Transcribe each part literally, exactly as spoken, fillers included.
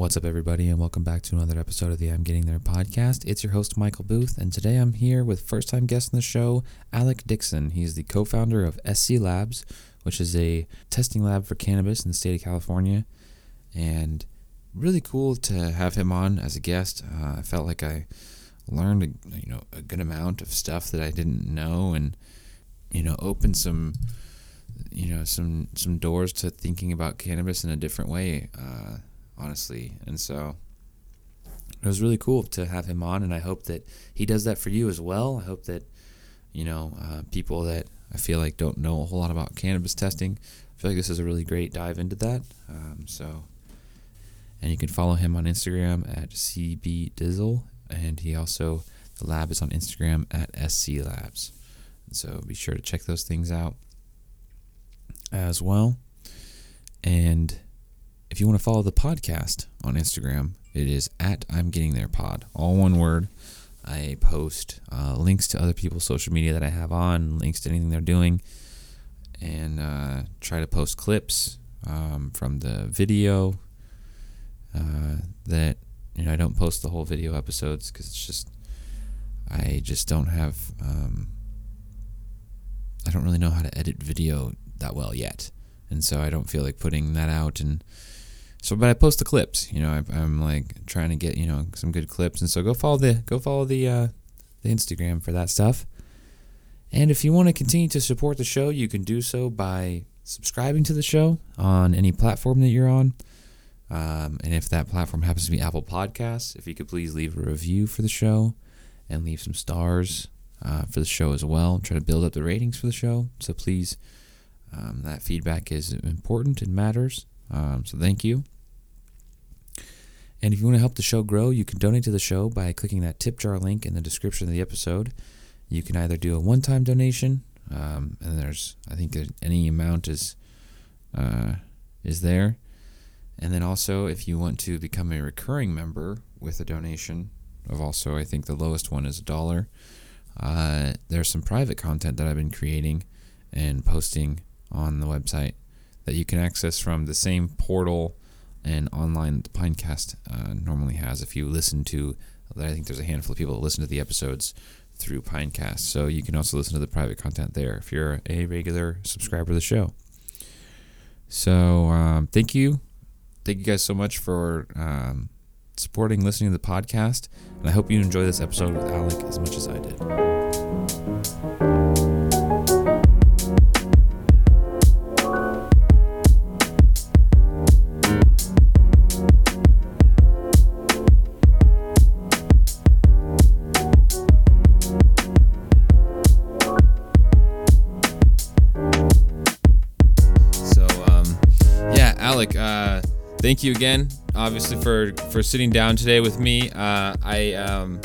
What's up, everybody, and welcome back to another episode of the I'm Getting There podcast. It's your host, Michael Booth, and today I'm here with first-time guest on the show, Alec Dixon. He's the co-founder of S C Labs, which is a testing lab for cannabis in the state of California, and really cool to have him on as a guest. Uh, I felt like I learned, a, you know, a good amount of stuff that I didn't know, and you know, opened some, you know, some some doors to thinking about cannabis in a different way. Uh, honestly. And so it was really cool to have him on, and I hope that he does that for you as well. I hope that, you know, uh, people that I feel like don't know a whole lot about cannabis testing, I feel like this is a really great dive into that. Um, so, and you can follow him on Instagram at C B Dizzle, and he also, the lab is on Instagram at S C Labs. And so be sure to check those things out as well. And if you want to follow the podcast on Instagram, it is at I'm Getting There Pod, all one word. I post uh, links to other people's social media that I have on, links to anything they're doing, and uh, try to post clips um, from the video uh, that, you know, I don't post the whole video episodes because it's just, I just don't have, um, I don't really know how to edit video that well yet. And so I don't feel like putting that out, and so, but I post the clips, you know, I, I'm like trying to get, you know, some good clips. And so go follow the, go follow the, uh, the Instagram for that stuff. And if you want to continue to support the show, you can do so by subscribing to the show on any platform that you're on. Um, and if that platform happens to be Apple Podcasts, if you could please leave a review for the show and leave some stars, uh, for the show as well. Try to build up the ratings for the show. So please, um, that feedback is important and matters. Um, so thank you. And if you want to help the show grow, you can donate to the show by clicking that tip jar link in the description of the episode. You can either do a one-time donation, um, and there's, I think any amount is, uh, is there. And then also, if you want to become a recurring member with a donation of also, I think the lowest one is a dollar. Uh, there's some private content that I've been creating and posting on the website that you can access from the same portal and online that the Pinecast uh, normally has. If you listen to, I think there's a handful of people that listen to the episodes through Pinecast, so you can also listen to the private content there if you're a regular subscriber of the show. So um, thank you. Thank you guys so much for um, supporting, listening to the podcast, and I hope you enjoy this episode with Alec as much as I did. Uh, thank you again, obviously, for, for sitting down today with me. Uh, I um,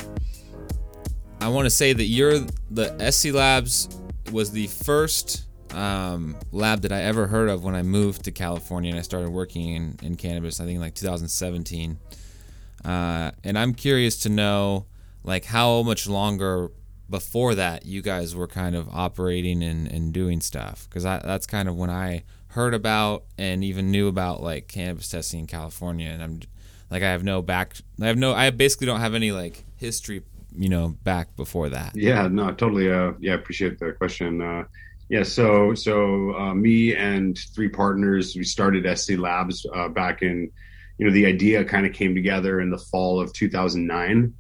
I want to say that you're the S C Labs was the first um, lab that I ever heard of when I moved to California and I started working in, in cannabis. I think in like two thousand seventeen. Uh, and I'm curious to know like how much longer before that you guys were kind of operating and, and doing stuff, because that's kind of when I heard about and even knew about like cannabis testing in California, and I'm like I have no back I have no I basically don't have any like history, you know, back before that. Yeah, no, totally. Uh, yeah, appreciate the question. Uh, yeah, so so uh, me and three partners, we started S C Labs uh, back in, you know, the idea kind of came together in the fall of two thousand nine,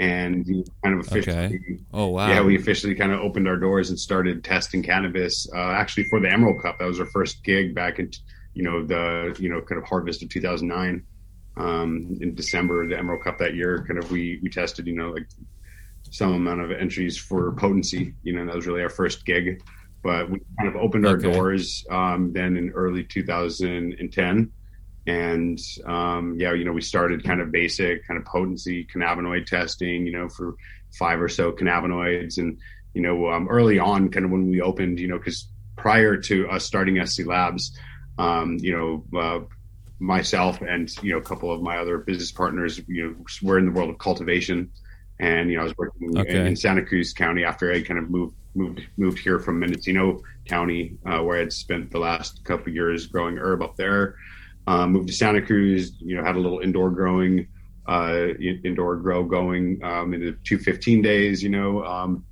and we kind of officially, okay. Oh wow! Yeah, we officially kind of opened our doors and started testing cannabis. Uh, actually, for the Emerald Cup, that was our first gig back in, you know, the you know kind of harvest of two thousand nine. Um, in December, the Emerald Cup that year, kind of we we tested, you know, like some amount of entries for potency. You know, that was really our first gig, but we kind of opened okay. our doors um, then in early two thousand ten. And, um, yeah, you know, we started kind of basic kind of potency cannabinoid testing, you know, for five or so cannabinoids. And, you know, um, early on kind of when we opened, you know, because prior to us starting S C Labs, um, you know, uh, myself and, you know, a couple of my other business partners, you know, were in the world of cultivation. And, you know, I was working okay. in, in Santa Cruz County after I kind of moved moved moved here from Mendocino County, uh, where I had spent the last couple of years growing herb up there. Uh, moved to Santa Cruz, you know, had a little indoor growing, uh, indoor grow going um, in the two fifteen days, you know, um,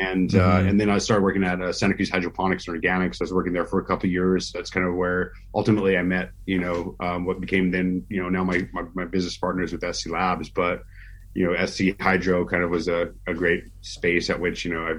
and mm-hmm. uh, and then I started working at uh, Santa Cruz Hydroponics and Organics. I was working there for a couple of years. That's kind of where ultimately I met, you know, um, what became then, you know, now my, my, my business partners with S C Labs. But, you know, S C Hydro kind of was a, a great space at which, you know, I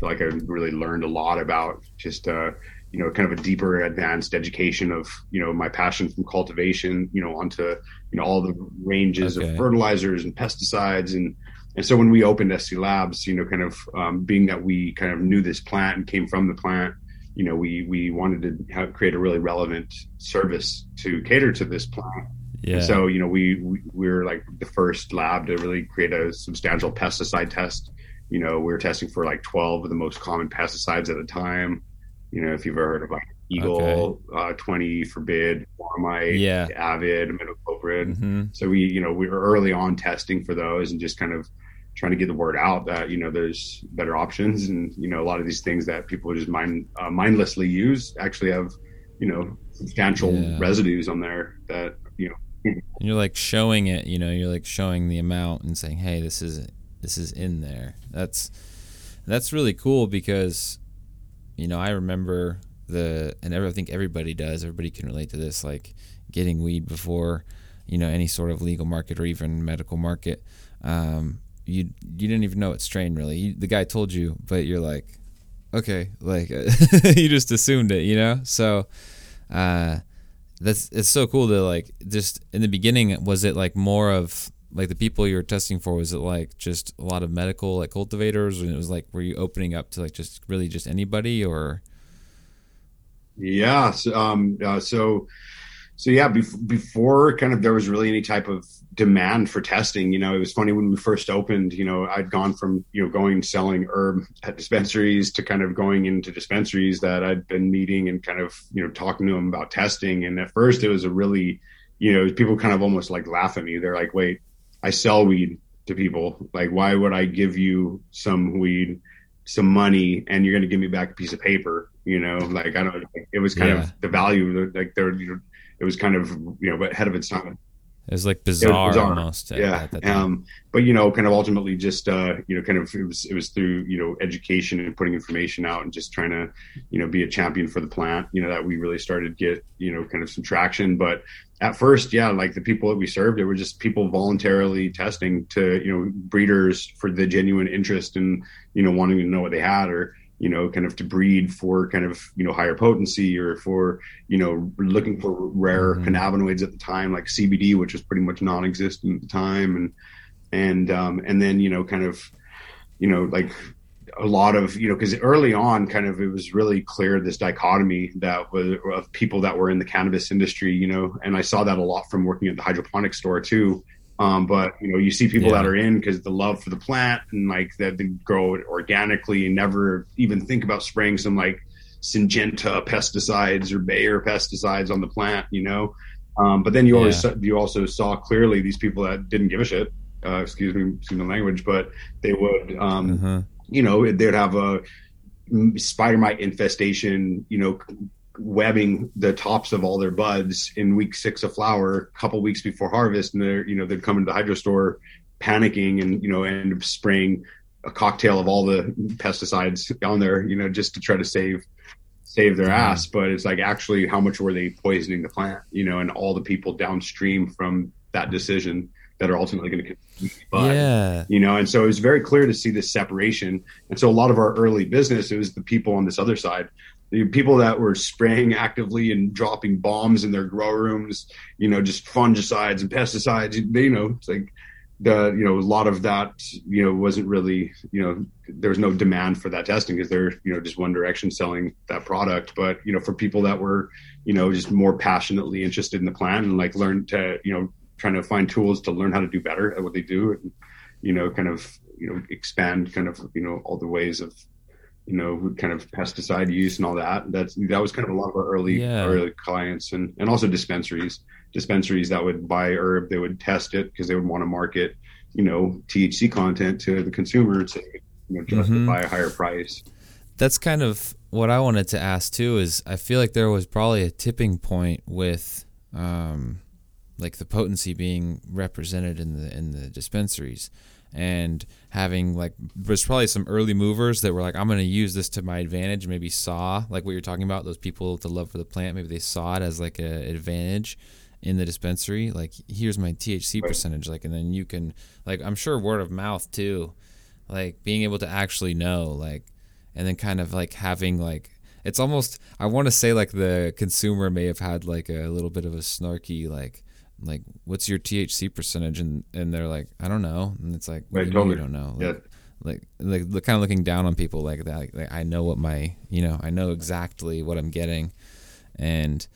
feel like I really learned a lot about just, uh, you know, kind of a deeper advanced education of, you know, my passion from cultivation, you know, onto, you know, all the ranges okay. of fertilizers and pesticides. And, and so when we opened S C Labs, you know, kind of um, being that we kind of knew this plant and came from the plant, you know, we, we wanted to have, create a really relevant service to cater to this plant. Yeah. And so, you know, we, we, we were like the first lab to really create a substantial pesticide test. You know, we were testing for like twelve of the most common pesticides at the time. You know, if you've ever heard of like Eagle, okay. uh, twenty, Forbid, Warmite, yeah. Avid, Imidacloprid. Mm-hmm. So we, you know, we were early on testing for those and just kind of trying to get the word out that, you know, there's better options. And, you know, a lot of these things that people just mind uh, mindlessly use actually have, you know, substantial yeah. residues on there that, you know. And you're like showing it, you know, you're like showing the amount and saying, hey, this is, this is in there. That's, that's really cool because, you know, I remember the, and I think everybody does, everybody can relate to this, like getting weed before, you know, any sort of legal market or even medical market. Um, you you didn't even know what strain really. You, the guy told you, but you're like, okay, like you just assumed it, you know? So uh, that's it's so cool to like just in the beginning, was it like more of like the people you were testing for, was it like just a lot of medical like cultivators, and it was like, were you opening up to like just really just anybody or? Yeah. So, um, uh, so, so yeah, bef- before kind of there was really any type of demand for testing, you know, it was funny when we first opened, you know, I'd gone from, you know, going selling herb at dispensaries to kind of going into dispensaries that I'd been meeting and kind of, you know, talking to them about testing. And at first it was a really, you know, people kind of almost like laugh at me. They're like, wait, I sell weed to people. Like, why would I give you some weed, some money, and you're going to give me back a piece of paper? You know, like, I don't, it was kind yeah. of the value, like there, it was kind of, you know, but ahead of its time. It was like bizarre, was bizarre. almost. Yeah. At that time. Um, but, you know, kind of ultimately just, uh, you know, kind of, it was, it was through, you know, education and putting information out and just trying to, you know, be a champion for the plant, you know, that we really started to get, you know, kind of some traction. But at first, yeah, like the people that we served, it were just people voluntarily testing to, you know, breeders for the genuine interest and, you know, wanting to know what they had or, you know, kind of to breed for kind of, you know, higher potency or for, you know, looking for rare mm-hmm. cannabinoids at the time, like C B D, which was pretty much non-existent at the time. And, and, um, and then, you know, kind of, you know, like a lot of, you know, cause early on kind of, it was really clear this dichotomy that was of people that were in the cannabis industry, you know, and I saw that a lot from working at the hydroponic store too. Um, but, you know, you see people yeah. that are in because the love for the plant and like that they grow it organically and never even think about spraying some like Syngenta pesticides or Bayer pesticides on the plant, you know. Um, but then you, yeah. always, you also saw clearly these people that didn't give a shit, uh, excuse me, excuse my language, but they would, um, uh-huh. you know, they'd have a spider mite infestation, you know, webbing the tops of all their buds in week six of flower, a couple weeks before harvest, and they're, you know, they'd come into the hydro store panicking and, you know, end up spraying a cocktail of all the pesticides on there, you know, just to try to save save their ass. But it's like, actually, how much were they poisoning the plant, you know, and all the people downstream from that decision that are ultimately going to continue the bud, yeah. you know? And so it was very clear to see this separation. And so a lot of our early business, it was the people on this other side, the people that were spraying actively and dropping bombs in their grow rooms, you know, just fungicides and pesticides, you know, it's like the, you know, a lot of that, you know, wasn't really, you know, there was no demand for that testing because they're, you know, just one direction selling that product. But, you know, for people that were, you know, just more passionately interested in the plant and like learn to, you know, trying to find tools to learn how to do better at what they do and, you know, kind of, you know, expand kind of, you know, all the ways of, you know, kind of pesticide use and all that. That's, that was kind of a lot of our early, yeah. early clients and, and also dispensaries, dispensaries that would buy herb, they would test it because they would want to market, you know, T H C content to the consumer to, you know, justify mm-hmm. a higher price. That's kind of what I wanted to ask too, is I feel like there was probably a tipping point with um, like the potency being represented in the in the dispensaries, and having like there's probably some early movers that were like, I'm going to use this to my advantage. Maybe saw like what you're talking about, those people with the love for the plant, maybe they saw it as like a advantage in the dispensary, like, here's my T H C percentage, like, and then you can, like, I'm sure word of mouth too, like being able to actually know, like, and then kind of like having like, it's almost, I want to say like the consumer may have had like a little bit of a snarky like, like what's your T H C percentage, and and they're like, I don't know, and it's like, what do you mean you don't know? Like, yeah. Like, like like kind of looking down on people like that. Like, like I know what my, you know, I know exactly what I'm getting, and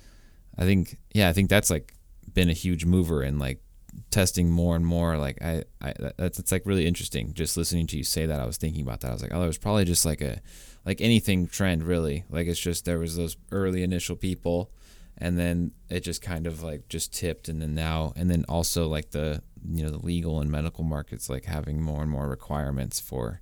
I think yeah, I think that's like been a huge mover in like testing more and more. Like I, I that's it's like really interesting just listening to you say that. I was thinking about that. I was like, oh, there was probably just like a like anything trend really. Like it's just there was those early initial people, and then it just kind of like just tipped, and then now and then also like the you know the legal and medical markets like having more and more requirements for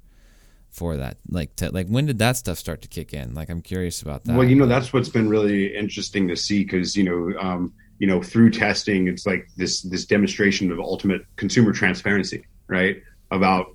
for that like to, like when did that stuff start to kick in? Like I'm curious about that. Well, you know, that's what's been really interesting to see, because you know um you know through testing it's like this this demonstration of ultimate consumer transparency, right, about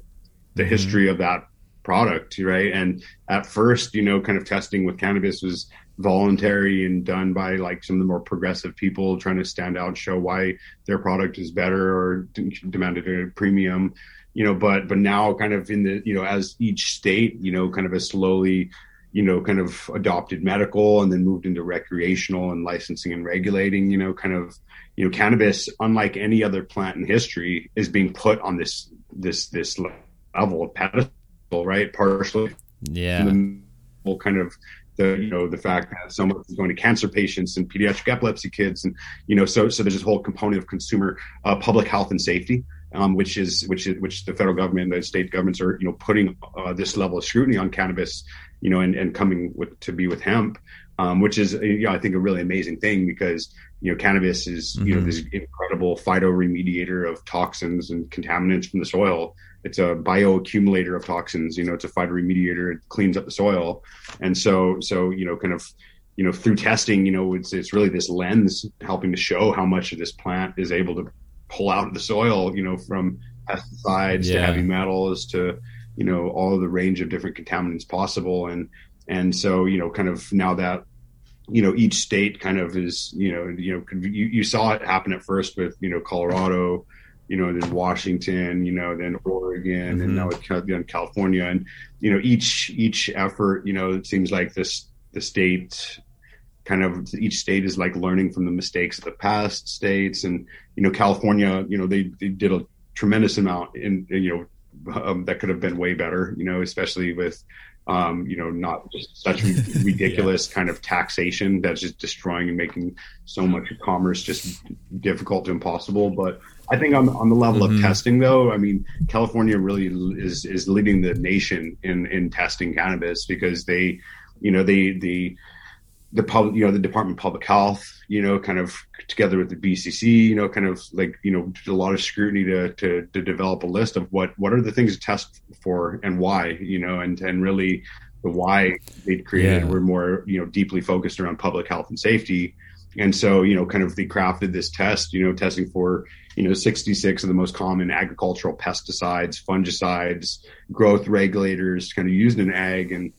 the history mm-hmm. of that product, right? And at first, you know, kind of testing with cannabis was voluntary and done by like some of the more progressive people trying to stand out and show why their product is better or demanded a premium, you know, but but now kind of in the, you know, as each state, you know, kind of a slowly, you know, kind of adopted medical and then moved into recreational and licensing and regulating, you know, kind of, you know, cannabis, unlike any other plant in history, is being put on this this this level of pedestal, right? Partially. Yeah. And then kind of The, you know, the fact that so much is going to cancer patients and pediatric epilepsy kids. And, you know, so so there's this whole component of consumer uh, public health and safety, um, which is which is which the federal government and the state governments are, you know, putting uh, this level of scrutiny on cannabis, you know, and, and coming with, to be with hemp, um, which is, you know, I think a really amazing thing, because, you know, cannabis is, mm-hmm. you know, this incredible phytoremediator of toxins and contaminants from the soil. It's a bioaccumulator of toxins, you know, it's a phytoremediator, it cleans up the soil. And so, so, you know, kind of, you know, through testing, you know, it's, it's really this lens helping to show how much of this plant is able to pull out of the soil, you know, from pesticides yeah. to heavy metals to, you know, all of the range of different contaminants possible. And, and so, you know, kind of now that, you know, each state kind of is, you know, you know, you, you saw it happen at first with, you know, Colorado, you know, then Washington, you know, then Oregon, mm-hmm. and now it's California. And, you know, each each effort, you know, it seems like this the state kind of each state is like learning from the mistakes of the past states. And, you know, California, you know, they, they did a tremendous amount in, in you know, um, that could have been way better, you know, especially with, um, you know, not just such ridiculous yeah. kind of taxation that's just destroying and making so much commerce just difficult to impossible. But I think on, on the level mm-hmm. of testing, though, I mean, California really is is leading the nation in, in testing cannabis, because they, you know, they, the the public, you know, the Department of Public Health, you know, kind of together with the B C C, you know, kind of like, you know, a lot of scrutiny to, to, to develop a list of what, what are the things to test for and why, you know, and, and really the why they created yeah. were more, you know, deeply focused around public health and safety. And so, you know, kind of they crafted this test, you know, testing for, you know, sixty-six of the most common agricultural pesticides, fungicides, growth regulators kind of used in ag, and,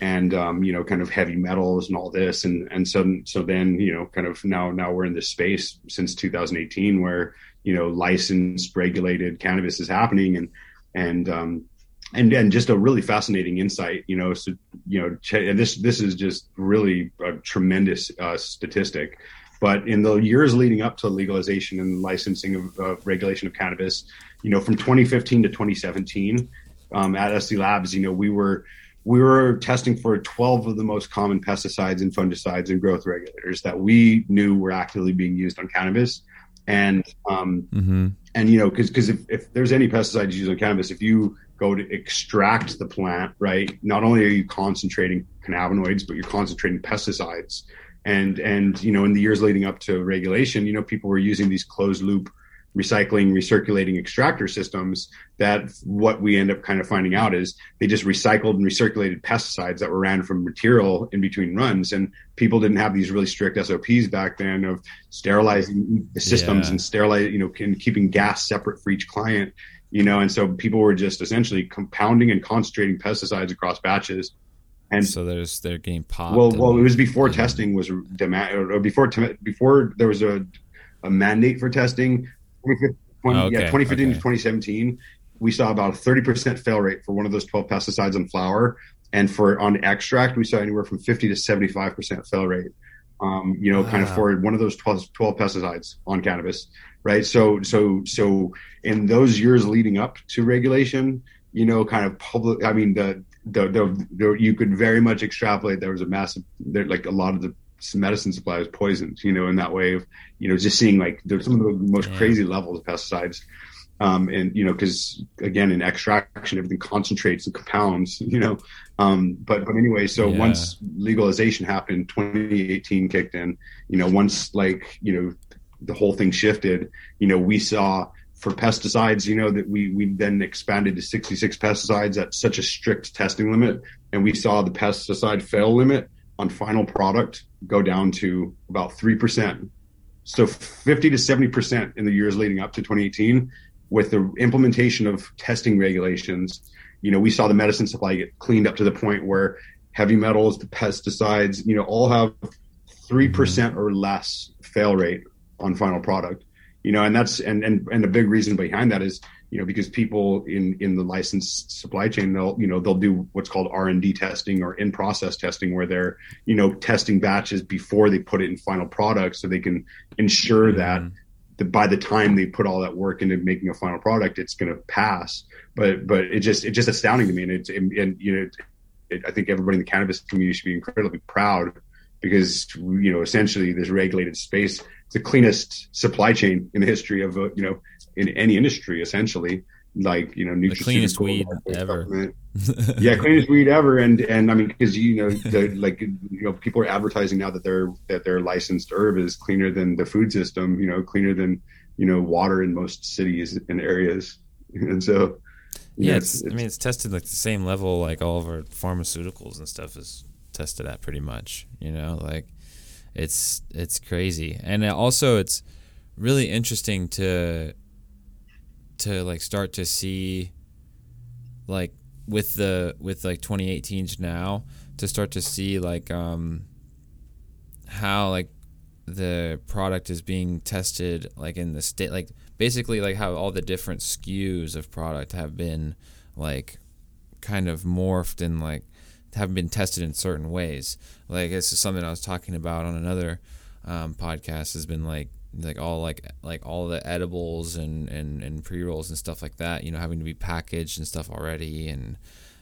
and, um, you know, kind of heavy metals and all this. And, and so, so then, you know, kind of now, now we're in this space since two thousand eighteen where, you know, licensed, regulated cannabis is happening. And, and, um, and, and just a really fascinating insight, you know, so, you know, ch- and this, this is just really a tremendous uh, statistic, but in the years leading up to legalization and licensing of uh, regulation of cannabis, you know, from twenty fifteen to twenty seventeen, um, at S C Labs, you know, we were, we were testing for twelve of the most common pesticides and fungicides and growth regulators that we knew were actively being used on cannabis. And, um, mm-hmm. and, you know, cause, cause if, if there's any pesticides used on cannabis, if you go to extract the plant, right, not only are you concentrating cannabinoids, but you're concentrating pesticides. And, and, you know, in the years leading up to regulation, you know, people were using these closed loop recycling, recirculating extractor systems, that what we end up kind of finding out is they just recycled and recirculated pesticides that were ran from material in between runs. And people didn't have these really strict S O Ps back then of sterilizing the systems yeah. and sterilizing, you know, and keeping gas separate for each client, you know. And so people were just essentially compounding and concentrating pesticides across batches. And so there's they're getting popped. Well, well, it was before yeah. testing was demand, or before before there was a a mandate for testing. twenty, okay, yeah, twenty fifteen okay. to twenty seventeen, we saw about a thirty percent fail rate for one of those twelve pesticides on flower, and for on extract, we saw anywhere from fifty to seventy-five percent fail rate. Um, you know, wow. kind of for one of those twelve, twelve pesticides on cannabis, right? So, so, so in those years leading up to regulation, you know, kind of public. I mean, the The, the, the, you could very much extrapolate there was a massive there, like a lot of the medicine supply was poisoned, you know, in that way of, you know, just seeing like there's some of the most yeah. crazy levels of pesticides. Um, and, you know, because again, in extraction, everything concentrates and compounds, you know. Um, but, but anyway, so yeah. once legalization happened, twenty eighteen kicked in, you know, once like, you know, the whole thing shifted, you know, we saw. For pesticides, you know, that we, we then expanded to sixty-six pesticides at such a strict testing limit. And we saw the pesticide fail limit on final product go down to about three percent. So fifty to seventy percent in the years leading up to twenty eighteen, with the implementation of testing regulations, you know, we saw the medicine supply get cleaned up to the point where heavy metals, the pesticides, you know, all have three percent or less fail rate on final product. You know, and that's and, and and the big reason behind that is, you know, because people in in the licensed supply chain, they'll, you know, they'll do what's called R and D testing or in process testing, where they're, you know, testing batches before they put it in final product, so they can ensure mm-hmm. that the, by the time they put all that work into making a final product, it's going to pass. But but it just it's just astounding to me, and it's and, and you know, it, it, I think everybody in the cannabis community should be incredibly proud. Because, you know, essentially this regulated space, it's the cleanest supply chain in the history of, uh, you know, in any industry, essentially, like, you know, nutraceuticals, the cleanest weed ever. yeah, cleanest weed ever. And, and I mean, because, you know, the, like, you know, people are advertising now that their that their licensed herb is cleaner than the food system, you know, cleaner than, you know, water in most cities and areas. And so, yeah, know, it's, it's, I mean, it's tested like the same level, like all of our pharmaceuticals and stuff is tested at pretty much, you know, like it's it's crazy. And also it's really interesting to to like start to see like with the with like twenty eighteens now to start to see like um how like the product is being tested like in the state, like basically like how all the different S K Us of product have been like kind of morphed and like have been tested in certain ways. Like this is something I was talking about on another um, podcast, has been like like all like like all the edibles and, and, and pre-rolls and stuff like that, you know, having to be packaged and stuff already, and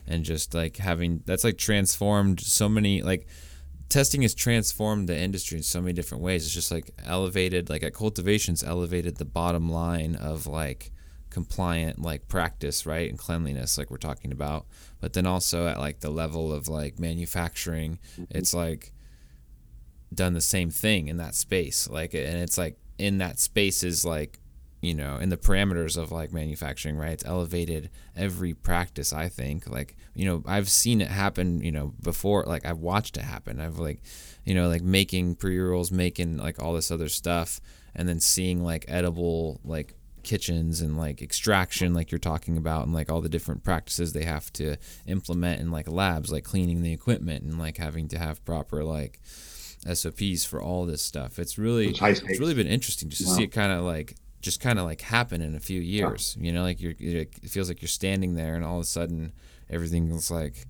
and just like having that's like transformed so many, like testing has transformed the industry in so many different ways. It's just like elevated, like at Cultivations elevated the bottom line of like compliant like practice, right, and cleanliness like we're talking about. But then also at like the level of like manufacturing, it's like done the same thing in that space, like, and it's like in that space is like, you know, in the parameters of like manufacturing, right, it's elevated every practice. I think like, you know, I've seen it happen, you know, before, like I've watched it happen. I've like, you know, like making pre-rolls, making like all this other stuff, and then seeing like edible like kitchens and like extraction like you're talking about, and like all the different practices they have to implement in like labs, like cleaning the equipment and like having to have proper like S O Ps for all this stuff. It's really it's really been interesting just to wow. see it kind of like just kind of like happen in a few years, yeah. you know, like you're it feels like you're standing there and all of a sudden everything's like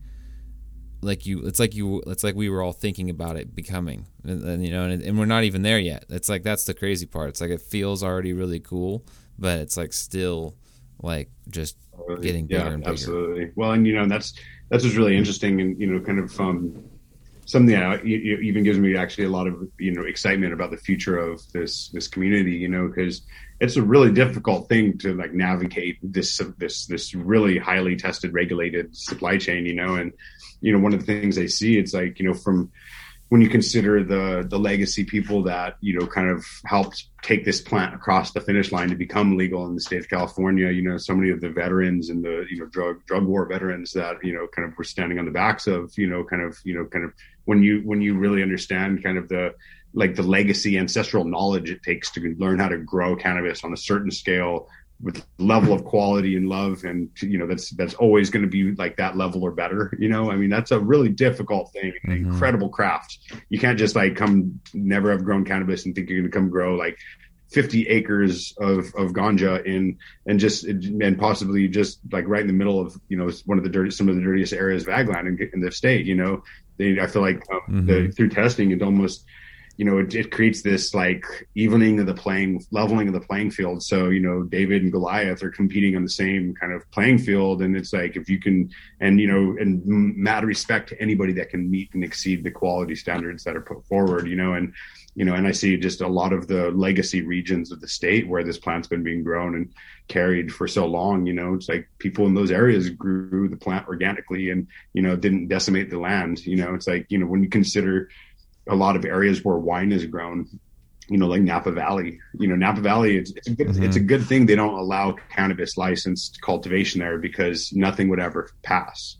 like you it's like you it's like we were all thinking about it becoming, and, and you know, and, and we're not even there yet. It's like that's the crazy part. It's like it feels already really cool, but it's like still like just getting bigger yeah, and bigger. Absolutely. Well, and you know, that's, that's what's really interesting. And, you know, kind of um, something that even gives me actually a lot of, you know, excitement about the future of this, this community, you know, cause it's a really difficult thing to like navigate this, this, this really highly tested, regulated supply chain, you know. And, you know, one of the things I see, it's like, you know, from, when you consider the the legacy people that, you know, kind of helped take this plant across the finish line to become legal in the state of California. You know, so many of the veterans and the, you know, drug drug war veterans that, you know, kind of were standing on the backs of, you know, kind of, you know, kind of when you when you really understand kind of the like the legacy ancestral knowledge it takes to learn how to grow cannabis on a certain scale with level of quality and love. And, you know, that's, that's always going to be like that level or better, you know, I mean, that's a really difficult thing, mm-hmm. an incredible craft. You can't just like come never have grown cannabis and think you're going to come grow like fifty acres of, of ganja in, and just, and possibly just like right in the middle of, you know, one of the dirtiest, some of the dirtiest areas of ag land in, in the state, you know, they, I feel like um, mm-hmm. the, through testing, it almost, you know, it, it creates this like evening of the playing, leveling of the playing field. So, you know, David and Goliath are competing on the same kind of playing field. And it's like, if you can, and, you know, and mad respect to anybody that can meet and exceed the quality standards that are put forward, you know, and, you know, and I see just a lot of the legacy regions of the state where this plant's been being grown and carried for so long, you know, it's like people in those areas grew the plant organically and, you know, didn't decimate the land. You know, it's like, you know, when you consider a lot of areas where wine is grown, you know, like Napa Valley, you know, Napa Valley, it's, it's, a, good, mm-hmm. it's a good thing they don't allow cannabis licensed cultivation there because nothing would ever pass.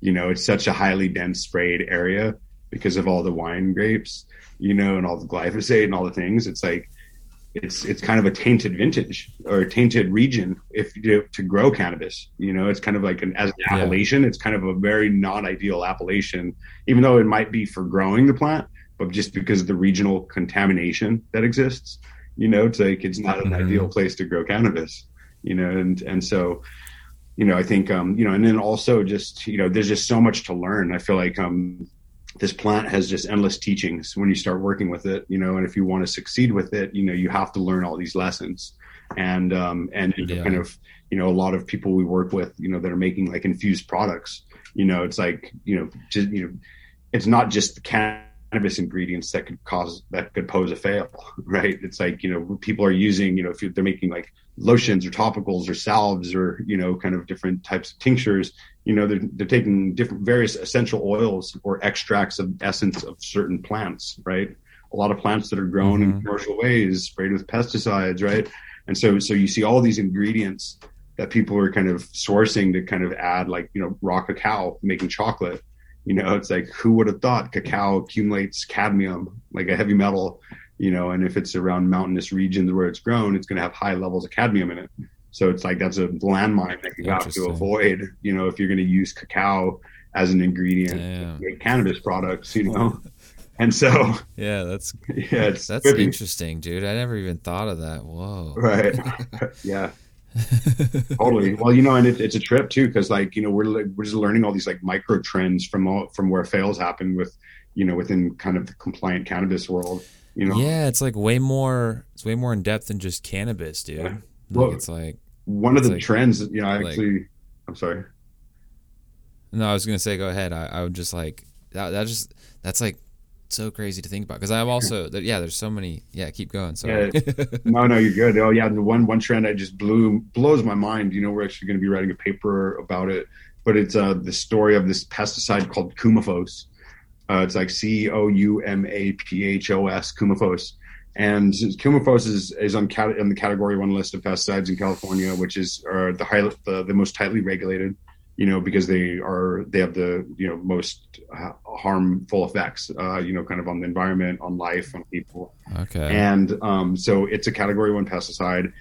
You know, it's such a highly dense sprayed area because of all the wine grapes, you know, and all the glyphosate and all the things. It's like, it's, it's kind of a tainted vintage or a tainted region if you do, to grow cannabis, you know, it's kind of like an, as an yeah. appellation, it's kind of a very not ideal appellation, even though it might be for growing the plant, but just because of the regional contamination that exists, you know, it's like, it's not an mm-hmm. ideal place to grow cannabis, you know? And, and so, you know, I think, um, you know, and then also just, you know, there's just so much to learn. I feel like, um, this plant has just endless teachings when you start working with it, you know, and if you want to succeed with it, you know, you have to learn all these lessons. And, um, and yeah. kind of, you know, a lot of people we work with, you know, that are making like infused products, you know, it's like, you know, just, you know, it's not just the can. cannabis ingredients that could cause that could pose a fail, right? It's like, you know, people are using, you know, if they're making like lotions or topicals or salves or, you know, kind of different types of tinctures, you know, they're, they're taking different various essential oils or extracts of essence of certain plants, right? A lot of plants that are grown mm-hmm. in commercial ways, sprayed with pesticides, right? And so, so you see all these ingredients that people are kind of sourcing to kind of add, like, you know, raw cacao, making chocolate. You know, it's like, who would have thought cacao accumulates cadmium, like a heavy metal, you know, and if it's around mountainous regions where it's grown, it's going to have high levels of cadmium in it. So it's like, that's a landmine that you have to avoid, you know, if you're going to use cacao as an ingredient yeah. in cannabis products, you know. And so, yeah, that's, yeah, it's that's trippy. Interesting, dude. I never even thought of that. Whoa. Right. yeah. Totally. Well, you know, and it, it's a trip too, because like, you know, we're we're just learning all these like micro trends from all, from where fails happen with, you know, within kind of the compliant cannabis world. You know, yeah, it's like way more it's way more in depth than just cannabis, dude. Yeah. Like, well, it's like one it's of the like, trends. You know, I actually, like, I'm sorry. No, I was gonna say, go ahead. I, I would just like that. That just that's like. so crazy to think about, because I've also yeah there's so many yeah keep going sorry yeah. no no you're good oh yeah the one one trend I just blew blows my mind. You know, we're actually going to be writing a paper about it, but it's uh the story of this pesticide called Coumaphos. Uh it's like C O U M A P H O S, Coumaphos. And Coumaphos is is on, cat- on the category one list of pesticides in California, which is are the high the, the most tightly regulated, you know, because they are, they have the, you know, most ha- harmful effects, uh, you know, kind of on the environment, on life, on people. Okay. And um, so it's a category one pesticide.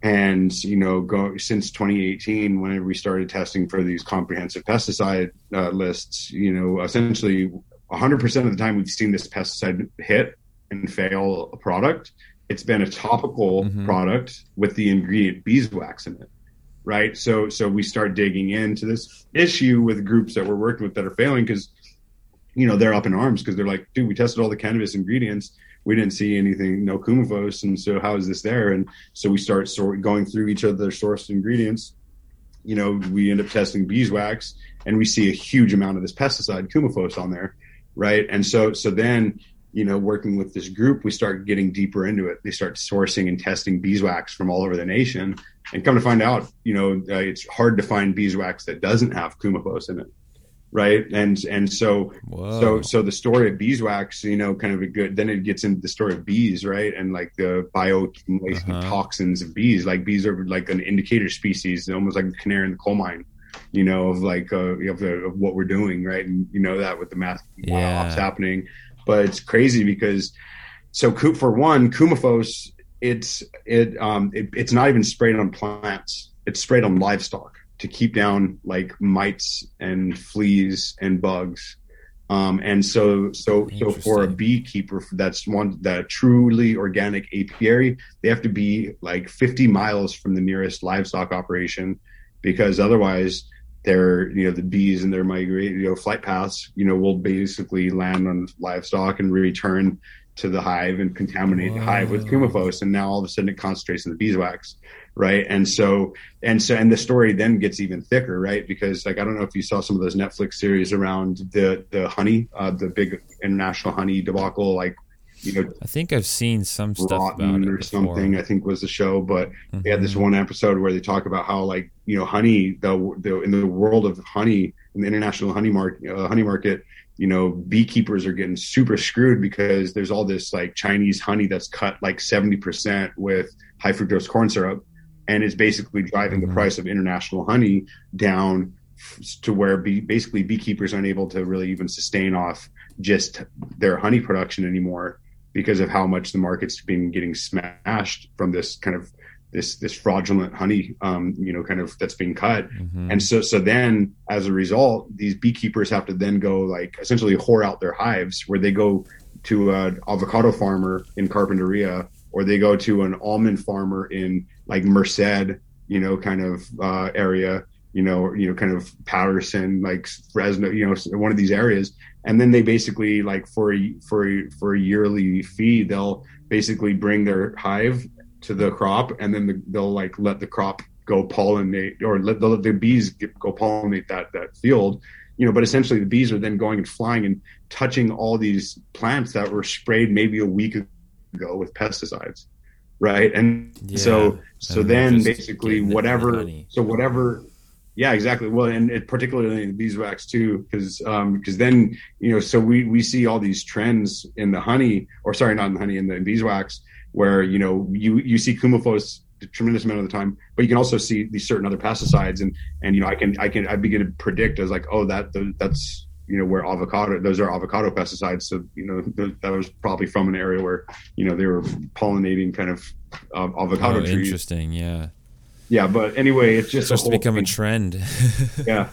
And, you know, go, since twenty eighteen, whenever we started testing for these comprehensive pesticide uh, lists, you know, essentially one hundred percent of the time we've seen this pesticide hit and fail a product, it's been a topical mm-hmm. product with the ingredient beeswax in it. Right. So so we start digging into this issue with groups that we're working with that are failing because, you know, they're up in arms because they're like, dude, we tested all the cannabis ingredients. We didn't see anything, no Coumaphos. And so how is this there? And so we start sort of going through each of their sourced ingredients. You know, we end up testing beeswax and we see a huge amount of this pesticide Coumaphos on there. Right. And so so then, you know, working with this group, we start getting deeper into it. They start sourcing and testing beeswax from all over the nation, and come to find out, you know, uh, it's hard to find beeswax that doesn't have Coumaphos in it. right? And and so Whoa. so so the story of beeswax, you know, kind of a good. Then it gets into the story of bees, right? And like the bioaccumulation uh-huh. toxins of bees. Like bees are like an indicator species, almost like a canary in the coal mine, you know, of like uh, of, the, of what we're doing, right? And you know that with the math yeah. ops happening, but it's crazy because so for one, Coumaphos, it's it um it, it's not even sprayed on plants; it's sprayed on livestock to keep down like mites and fleas and bugs. Um, and so, so, so for a beekeeper, that's one, that truly organic apiary, they have to be like fifty miles from the nearest livestock operation, because otherwise they're, you know, the bees and their migrate, you know, flight paths, you know, will basically land on livestock and return to the hive and contaminate Whoa. the hive with Coumaphos. And now all of a sudden it concentrates in the beeswax. Right. And so, and so, and the story then gets even thicker, right? Because like, I don't know if you saw some of those Netflix series around the, the honey, uh, the big international honey debacle, like, you know, I think I've seen some stuff about it or something, I think was the show, but mm-hmm. they had this one episode where they talk about how like, you know, honey, the, the in the world of honey, in the international honey market, uh, honey market, you know, beekeepers are getting super screwed because there's all this like Chinese honey that's cut like seventy percent with high fructose corn syrup. And it's basically driving mm-hmm. the price of international honey down f- to where be- basically beekeepers aren't able to really even sustain off just their honey production anymore because of how much the market's been getting smashed from this kind of this this fraudulent honey, um, you know, kind of that's being cut. Mm-hmm. And so so then as a result, these beekeepers have to then go like essentially whore out their hives, where they go to an avocado farmer in Carpinteria, or they go to an almond farmer in like Merced, you know, kind of uh, area, you know, you know, kind of Patterson, like Fresno, you know, one of these areas. And then they basically like for a, for a, for a yearly fee, they'll basically bring their hive to the crop, and then the, they'll like let the crop go pollinate, or let the, let the bees get, go pollinate that that field, you know. But essentially, the bees are then going and flying and touching all these plants that were sprayed maybe a week ago. Go with pesticides, right? And yeah, so so then basically whatever so whatever yeah exactly well and it particularly in beeswax too, because um because then you know so we we see all these trends in the honey or sorry not in the honey in the beeswax, where you know you you see Coumaphos a tremendous amount of the time, but you can also see these certain other pesticides, and and you know I can I can I begin to predict as like oh that that's you know, where avocado, those are avocado pesticides. So, you know, th- that was probably from an area where, you know, they were pollinating kind of uh, avocado oh, trees. Interesting. Yeah. Yeah. But anyway, it's just supposed to become thing. a trend. yeah.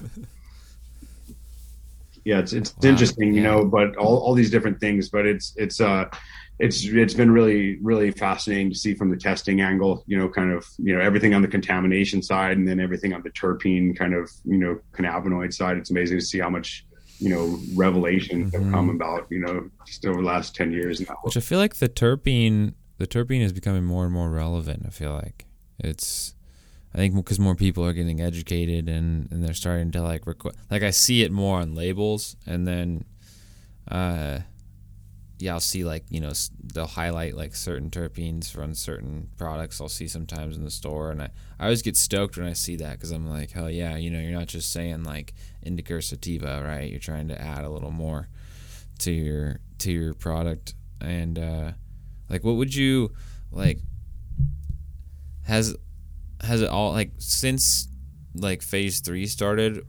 Yeah. It's, it's wow. interesting, you yeah. know, but all, all these different things, but it's, it's, uh, it's, it's been really, really fascinating to see from the testing angle, you know, kind of, you know, everything on the contamination side and then everything on the terpene kind of, you know, cannabinoid side. It's amazing to see how much, you know, revelations mm-hmm. have come about, you know, just over the last ten years now. Which I feel like the terpene, the terpene is becoming more and more relevant. I feel like it's, I think because more people are getting educated and, and they're starting to like, requ- like I see it more on labels, and then, uh, yeah, I'll see like, you know, they'll highlight like certain terpenes from certain products I'll see sometimes in the store. And I, I always get stoked when I see that, 'cause I'm like, hell yeah, you know, you're not just saying like indica sativa, right? You're trying to add a little more to your, to your product. And, uh, like, what would you like, has, has it all like, since like phase three started,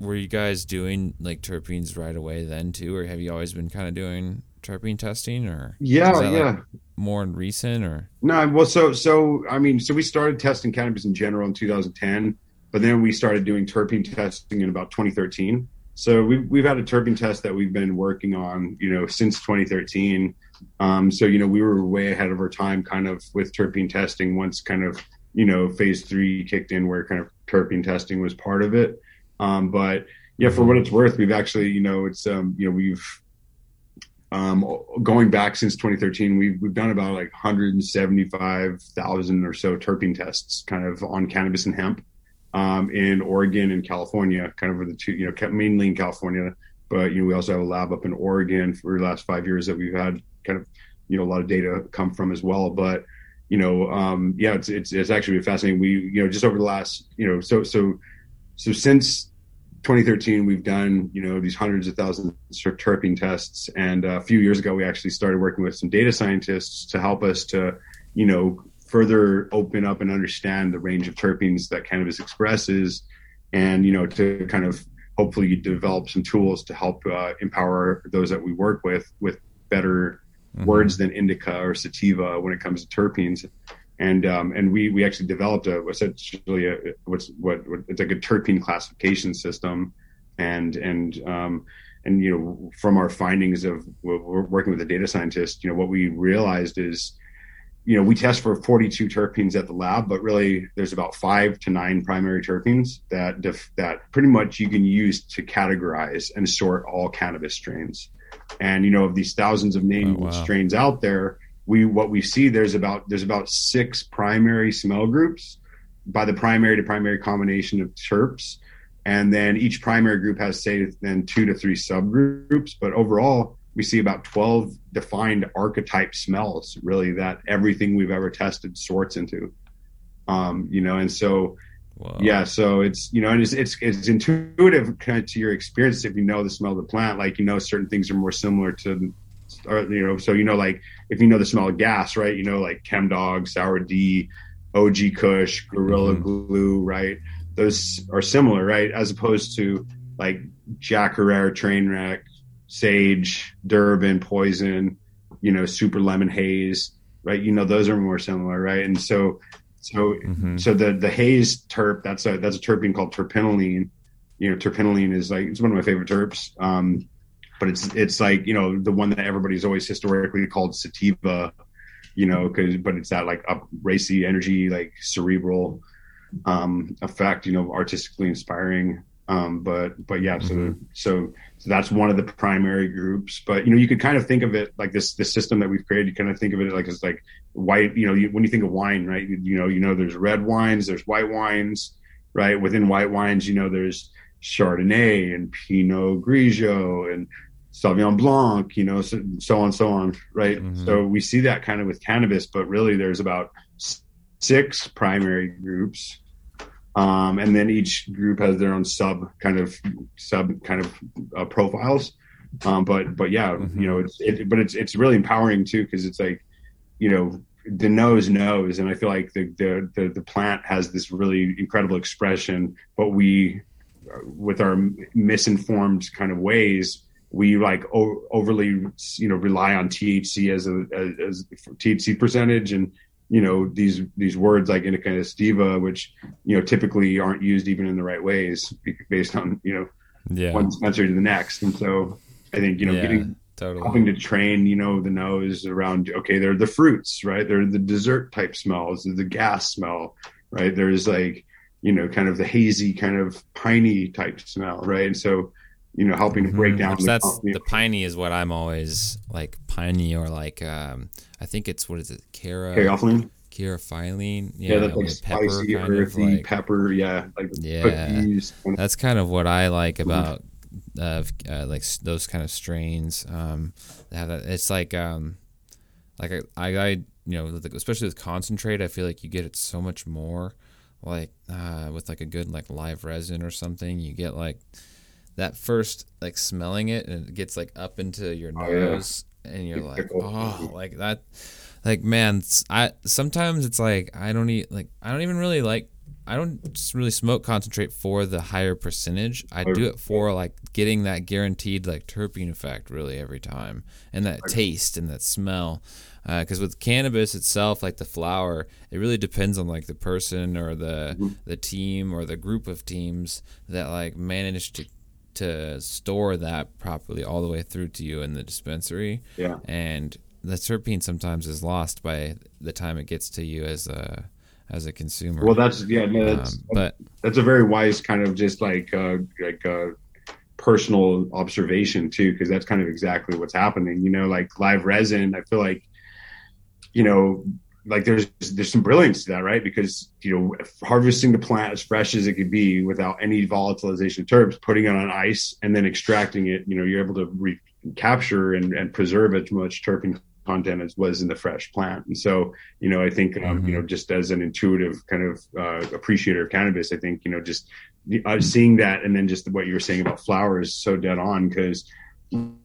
were you guys doing like terpenes right away then too? Or have you always been kind of doing terpene testing, or yeah yeah like more recent? Or no well so so I mean so we started testing cannabis in general in two thousand ten, but then we started doing terpene testing in about twenty thirteen. So we've, we've had a terpene test that we've been working on, you know, since twenty thirteen. Um so you know we were way ahead of our time kind of with terpene testing once kind of you know phase three kicked in, where kind of terpene testing was part of it. Um but yeah, for what it's worth, we've actually you know it's um you know we've Um, going back since twenty thirteen, we've, we've done about like one hundred seventy-five thousand or so terpene tests kind of on cannabis and hemp, um, in Oregon and California, kind of were the two, you know, mainly in California, but, you know, we also have a lab up in Oregon for the last five years that we've had kind of, you know, a lot of data come from as well. But, you know, um, yeah, it's, it's, it's actually fascinating. We, you know, just over the last, you know, so, so, so since twenty thirteen, we've done, you know, these hundreds of thousands of terpene tests. And a few years ago, we actually started working with some data scientists to help us to, you know, further open up and understand the range of terpenes that cannabis expresses. And, you know, to kind of hopefully develop some tools to help uh, empower those that we work with, with better mm-hmm. words than indica or sativa when it comes to terpenes. And um, and we we actually developed a essentially a, what's what, what it's like a terpene classification system, and and um, and you know, from our findings of we're working with a data scientist, you know, what we realized is, you know, we test for forty-two terpenes at the lab, but really there's about five to nine primary terpenes that def- that pretty much you can use to categorize and sort all cannabis strains. And you know, of these thousands of named oh, wow. strains out there. We what we see there's about there's about six primary smell groups by the primary to primary combination of terps, and then each primary group has say then two to three subgroups. But overall, we see about twelve defined archetype smells really that everything we've ever tested sorts into. Um, you know, and so wow. yeah, so it's you know, and it's it's it's intuitive kind of to your experience if you know the smell of the plant. Like you know, certain things are more similar to. Or, you know, so, you know, like if you know the smell of gas, right, you know, like Chemdog, Sour D, O G Kush, Gorilla mm-hmm. Glue, right? Those are similar, right? As opposed to like Jack Herer, Trainwreck, Sage, Durban Poison, you know, Super Lemon Haze, right? You know, those are more similar, right? And so, so, mm-hmm. so the, the haze terp, that's a, that's a terpene called terpenylene. You know, terpenylene is like, it's one of my favorite terps. Um, But it's it's like, you know, the one that everybody's always historically called sativa, you know, cause, but it's that like up racy energy, like cerebral um, effect, you know, artistically inspiring. Um, but but yeah, mm-hmm. so, so so that's one of the primary groups. But, you know, you could kind of think of it like this, this system that we've created, you kind of think of it like it's like white, you know, you, when you think of wine, right, you, you know, you know, there's red wines, there's white wines, right? Within white wines, you know, there's Chardonnay and Pinot Grigio and Sauvignon Blanc, you know, so, so on, so on, right? Mm-hmm. So we see that kind of with cannabis, but really there's about six primary groups. Um, and then each group has their own sub kind of sub kind of uh, profiles. Um, but, but yeah, mm-hmm. you know, it's, it, but it's, it's really empowering too. Cause it's like, you know, the nose knows. And I feel like the, the, the, the plant has this really incredible expression, but we, with our misinformed kind of ways, we like o- overly, you know, rely on T H C as a as, as T H C percentage, and you know these these words like indica and sativa, which you know typically aren't used even in the right ways based on you know yeah. one dispensary to the next. And so I think you know yeah, getting totally. Helping to train you know the nose around okay, they're the fruits, right? They're the dessert type smells, the gas smell, right? There's like. You know, kind of the hazy, kind of piney type smell, right? And so, you know, helping to break mm-hmm. down. Which the, that's, the piney is what I'm always like piney or like um, I think it's what is it, Cara? Caryophyllene. Caryophyllene. Yeah, yeah that's like spicy, pepper, earthy, like, pepper. Yeah, like yeah. Cookies. That's kind of what I like about uh, uh, like those kind of strains. Um, it's like um, like I, I you know, especially with concentrate, I feel like you get it so much more. Like uh, with like a good like live resin or something, you get like that first like smelling it and it gets like up into your nose oh, yeah. and you're like oh like that like man I sometimes it's like I don't eat like I don't even really like I don't just really smoke concentrate for the higher percentage. I do it for like getting that guaranteed like terpene effect really every time and that taste and that smell. Because uh, with cannabis itself, like the flower, it really depends on like the person or the mm-hmm. the team or the group of teams that like manage to to store that properly all the way through to you in the dispensary. Yeah. And the terpene sometimes is lost by the time it gets to you as a as a consumer. Well, that's yeah, no, that's um, but that's a very wise kind of just like uh, like uh, personal observation too, because that's kind of exactly what's happening. You know, like live resin, I feel like. You know, like there's there's some brilliance to that, right? Because, you know, harvesting the plant as fresh as it could be without any volatilization of terps, putting it on ice and then extracting it, you know, you're able to recapture and, and preserve as much terpene content as was in the fresh plant. And so, you know, I think, um, mm-hmm. you know, just as an intuitive kind of uh, appreciator of cannabis, I think, you know, just uh, seeing that, and then just what you were saying about flower is so dead on, because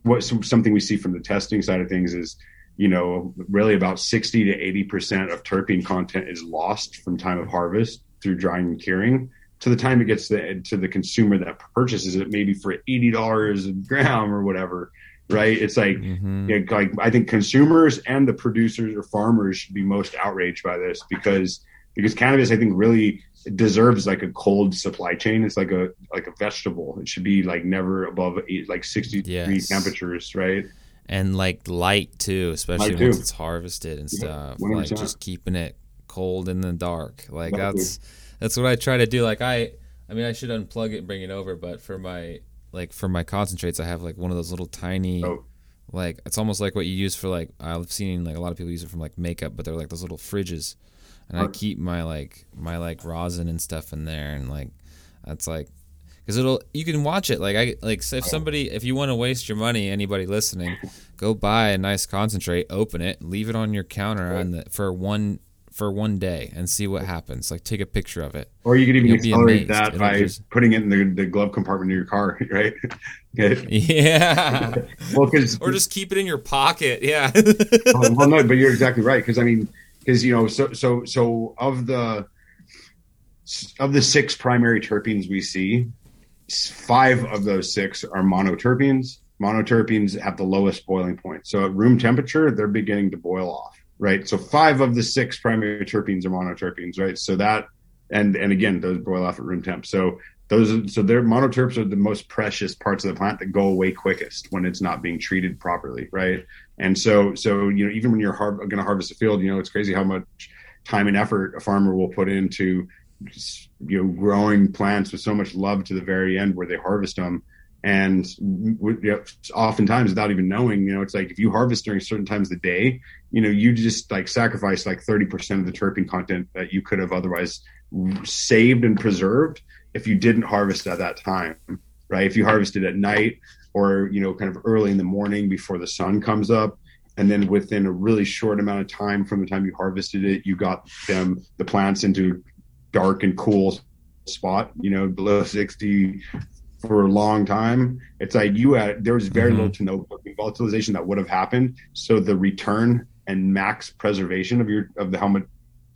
what something we see from the testing side of things is, you know, really about sixty to eighty percent of terpene content is lost from time of harvest through drying and curing to the time it gets the, to the consumer that purchases it, maybe for eighty dollars a gram or whatever. Right. It's like, mm-hmm. you know, like I think consumers and the producers or farmers should be most outraged by this, because, because cannabis, I think, really deserves like a cold supply chain. It's like a, like a vegetable. It should be like never above eight, like sixty yes. degree temperatures. Right. And like light too, especially light once too. It's harvested and stuff, yeah, like just keeping it cold in the dark. Like exactly. that's, that's what I try to do. Like I, I mean, I should unplug it and bring it over, but for my, like for my concentrates, I have like one of those little tiny, oh. like, it's almost like what you use for like, I've seen like a lot of people use it from like makeup, but they're like those little fridges, and oh. I keep my like, my like rosin and stuff in there. And like, that's like, cause it'll, you can watch it. Like I, like if somebody, if you want to waste your money, anybody listening, go buy a nice concentrate, open it, leave it on your counter on the, for one, for one day and see what happens. Like take a picture of it. Or you could even accelerate that It'll by just... putting it in the, the glove compartment of your car, right? Yeah. Well, cause, or just keep it in your pocket. Yeah. oh, well, no, but you're exactly right. Cause I mean, cause you know, so, so, so of the, of the six primary terpenes we see, five of those six are monoterpenes. Monoterpenes have the lowest boiling point. So at room temperature, they're beginning to boil off. Right. So five of the six primary terpenes are monoterpenes. Right. So that and and again, those boil off at room temp. So those so their monoterps are the most precious parts of the plant that go away quickest when it's not being treated properly. Right. And so so, you know, even when you're har- going to harvest a field, you know, it's crazy how much time and effort a farmer will put into, you know, growing plants with so much love to the very end where they harvest them. And you know, oftentimes without even knowing, you know, it's like if you harvest during certain times of the day, you know, you just like sacrifice like thirty percent of the terpene content that you could have otherwise saved and preserved if you didn't harvest at that time, right? If you harvested at night or, you know, kind of early in the morning before the sun comes up, and then within a really short amount of time from the time you harvested it, you got them, the plants into dark and cool spot, you know, below sixty for a long time. It's like you had, there was very mm-hmm. little to no volatilization that would have happened. So the return and max preservation of your, of the helmet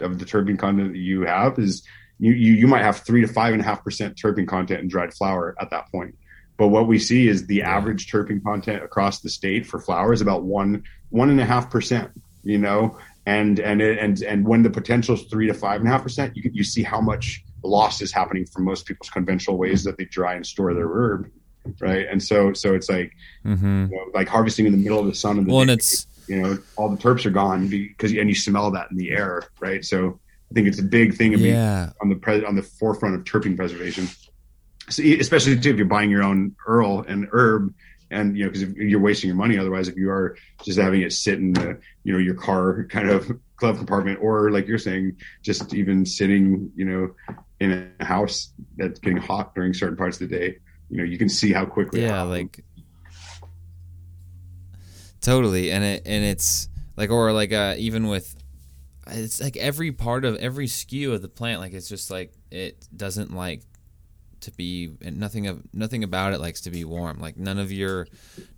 of the terpene content that you have is you, you, you might have three to five and a half percent terpene content in dried flower at that point. But what we see is the yeah. average terpene content across the state for flower is about one, one and a half percent, you know, and, and, it, and, and when the potential is three to five and a half percent, you can, you see how much loss is happening from most people's conventional ways that they dry and store their herb, right? And so so it's like mm-hmm. you know, like harvesting in the middle of the sun in the well, day, and it's you know all the terps are gone because and you smell that in the air, right? So I think it's a big thing of yeah. being on the pre- on the forefront of terpene preservation, so, especially too if you're buying your own earl and herb, and you know because you're wasting your money otherwise if you are just having it sit in the you know your car kind of glove compartment, or like you're saying just even sitting you know in a house that's getting hot during certain parts of the day, you know, you can see how quickly. Yeah, like totally. And it, and it's like, or like, uh, even with, it's like every part of every skew of the plant. Like, it's just like, it doesn't like to be, and nothing of nothing about it likes to be warm. Like none of your,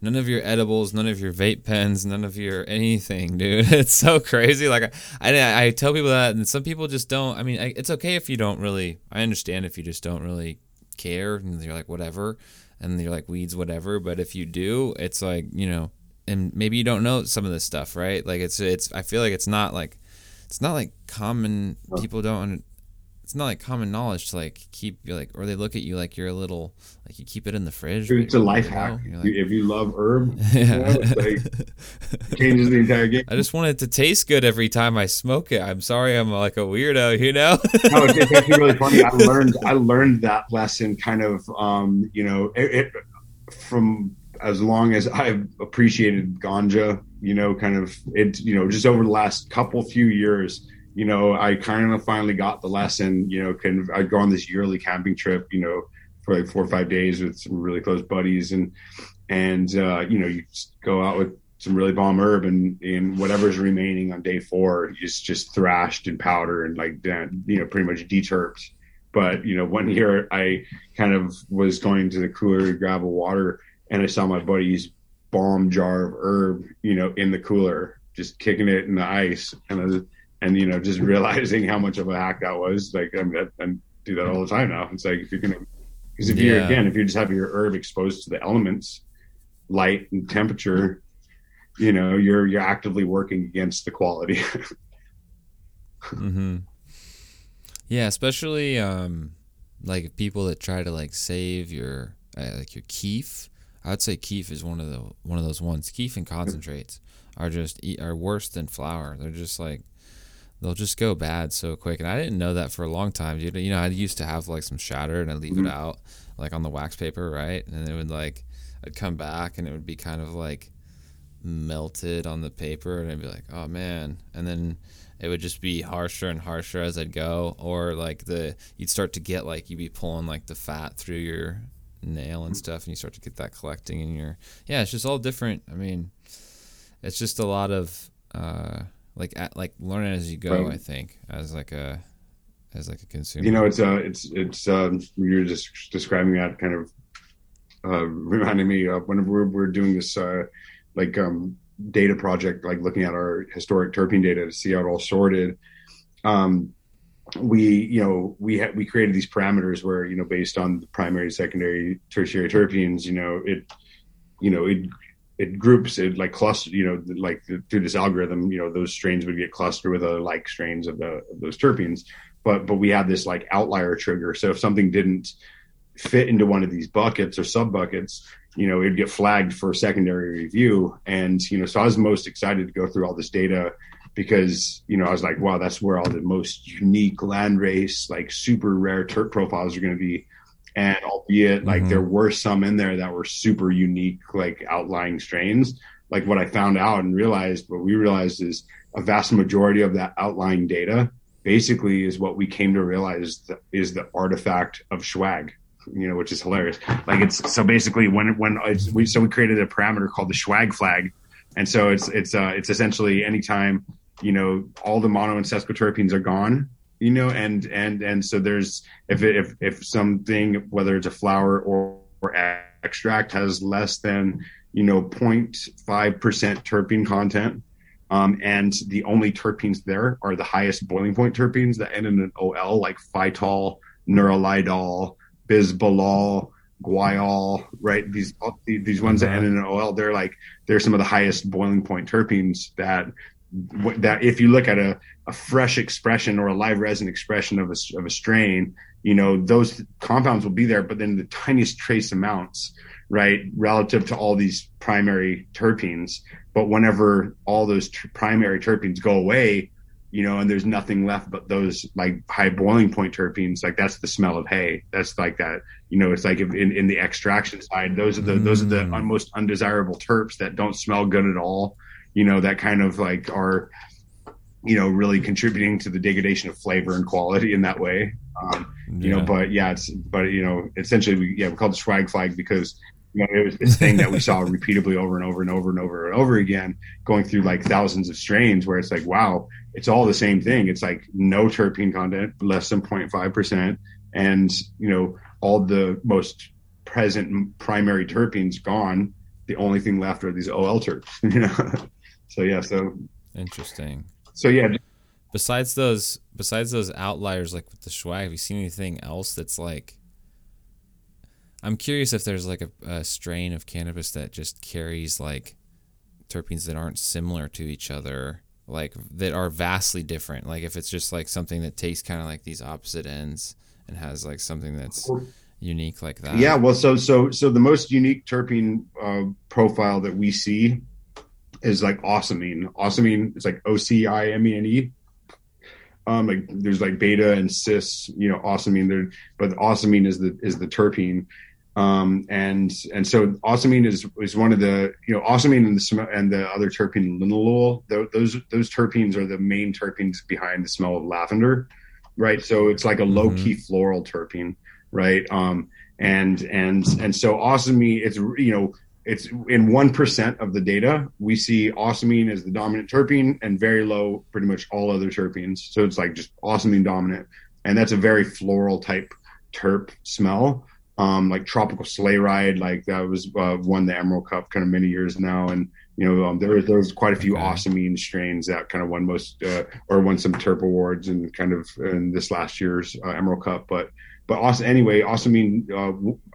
none of your edibles, none of your vape pens, none of your anything, dude. It's so crazy. Like I, I, I tell people that, and some people just don't. I mean, I, it's okay if you don't really. I understand if you just don't really care, and you're like whatever, and you're like weeds, whatever. But if you do, it's like you know, and maybe you don't know some of this stuff, right? Like it's, it's. I feel like it's not like, it's not like common. People don't. It's not like common knowledge to like keep you like, or they look at you like you're a little like you keep it in the fridge. It's a life hack. Like, if you love herb, yeah. you know, like, it changes the entire game. I just want it to taste good every time I smoke it. I'm sorry, I'm like a weirdo, you know. No, it's, it's actually really funny. I learned I learned that lesson kind of um, you know it, it, from as long as I've appreciated ganja, you know, kind of it, you know, just over the last couple few years. You know, I kind of finally got the lesson, you know, can I go on this yearly camping trip, you know, for like four or five days with some really close buddies and, and, uh, you know, you just go out with some really bomb herb, and, and whatever's remaining on day four is just thrashed and powder and like that, you know, pretty much deterped. But, you know, one year I kind of was going to the cooler to grab a water, and I saw my buddy's bomb jar of herb, you know, in the cooler, just kicking it in the ice. And, I was, and you know, just realizing how much of a hack that was. Like, I mean, I, I do that all the time now. It's like, if you're going to, because if yeah. you're, again, if you just have your herb exposed to the elements, light and temperature, you know, you're you're actively working against the quality. Mm-hmm. Yeah, especially um, like people that try to like save your uh, like your keef. I would say keef is one of the one of those ones. Keef and concentrates are just are worse than flour. They're just like they'll just go bad so quick. And I didn't know that for a long time. You know, I used to have like some shatter and I'd leave mm-hmm. it out like on the wax paper, right? And it would like I'd come back and it would be kind of like melted on the paper, and I'd be like, oh man. And then it would just be harsher and harsher as I'd go, or like the you'd start to get like you'd be pulling like the fat through your nail and stuff, and you start to get that collecting in your yeah it's just all different. I mean, it's just a lot of uh like at, like learning as you go, right. I think as like a as like a consumer, you know, it's uh it's it's um you're just describing that kind of uh reminding me of whenever we're, we're doing this uh like um, data project, like looking at our historic terpene data to see how it all sorted. Um, we, you know, we ha- we created these parameters where, you know, based on the primary, secondary, tertiary terpenes, you know, it, you know, it, it groups it like cluster, you know, like the, through this algorithm, you know, those strains would get clustered with other like strains of the, of those terpenes. But, but we had this like outlier trigger. So if something didn't fit into one of these buckets or sub buckets, you know, it'd get flagged for secondary review. And, you know, so I was most excited to go through all this data because, you know, I was like, wow, that's where all the most unique land race, like super rare terp profiles are going to be. And albeit like mm-hmm. there were some in there that were super unique, like outlying strains, like what I found out and realized, what we realized is a vast majority of that outlying data basically is what we came to realize that is the artifact of Schwag. You know, which is hilarious. Like it's so basically when when it's, we so we created a parameter called the Schwag flag, and so it's it's uh, it's essentially anytime, you know, all the mono and sesquiterpenes are gone, you know, and and and so there's if it, if if something, whether it's a flower or, or extract, has less than, you know, zero point five percent terpene content, um, and the only terpenes there are the highest boiling point terpenes that end in an O L, like phytol, neurolidol, bisbolol, guaiol, right? These these ones that end in an O L, they're like they're some of the highest boiling point terpenes that that if you look at a, a fresh expression or a live resin expression of a, of a strain, you know, those compounds will be there, but then the tiniest trace amounts, right, relative to all these primary terpenes. But whenever all those t- primary terpenes go away, you know, and there's nothing left but those like high boiling point terpenes, like that's the smell of hay. That's like that, you know, it's like if in, in the extraction side, those are the, mm. those are the most undesirable terps that don't smell good at all. You know, that kind of like are, you know, really contributing to the degradation of flavor and quality in that way. Um, you yeah. know, but yeah, it's, but you know, essentially we, yeah, we call it the Schwag flag because, you know, it was this thing that we saw repeatedly over and over and over and over and over again, going through like thousands of strains where it's like, wow, it's all the same thing. It's like no terpene content, less than zero point five percent. And, you know, all the most present primary terpenes gone. The only thing left are these O L terps, you know? So, yeah. So interesting. So, yeah. Besides those, besides those outliers, like with the Schwag, have you seen anything else that's like, I'm curious if there's like a, a strain of cannabis that just carries like terpenes that aren't similar to each other, like that are vastly different. Like if it's just like something that takes kind of like these opposite ends and has like something that's unique like that. Yeah. Well, so, so, so the most unique terpene uh, profile that we see is like osamine. Osamine, it's like O C I M E N E. Um, like there's like beta and cis, you know, osamine there, but osamine is the, is the terpene. Um, and, and so osamine is, is one of the, you know, osamine and the, and the other terpene linalool, those, those terpenes are the main terpenes behind the smell of lavender, right? So it's like a low key mm-hmm. floral terpene, right? Um, and, and, and so osamine, it's, you know, It's in one percent of the data, we see osmine as the dominant terpene and very low, pretty much all other terpenes. So it's like just osmine dominant. And that's a very floral type terp smell, um, like Tropical Sleigh Ride. Like that was uh, won the Emerald Cup kind of many years now. And, you know, um, there, was, there was quite a few osmine strains that kind of won most uh, or won some terp awards and kind of in this last year's uh, Emerald Cup. But But also, anyway, osmine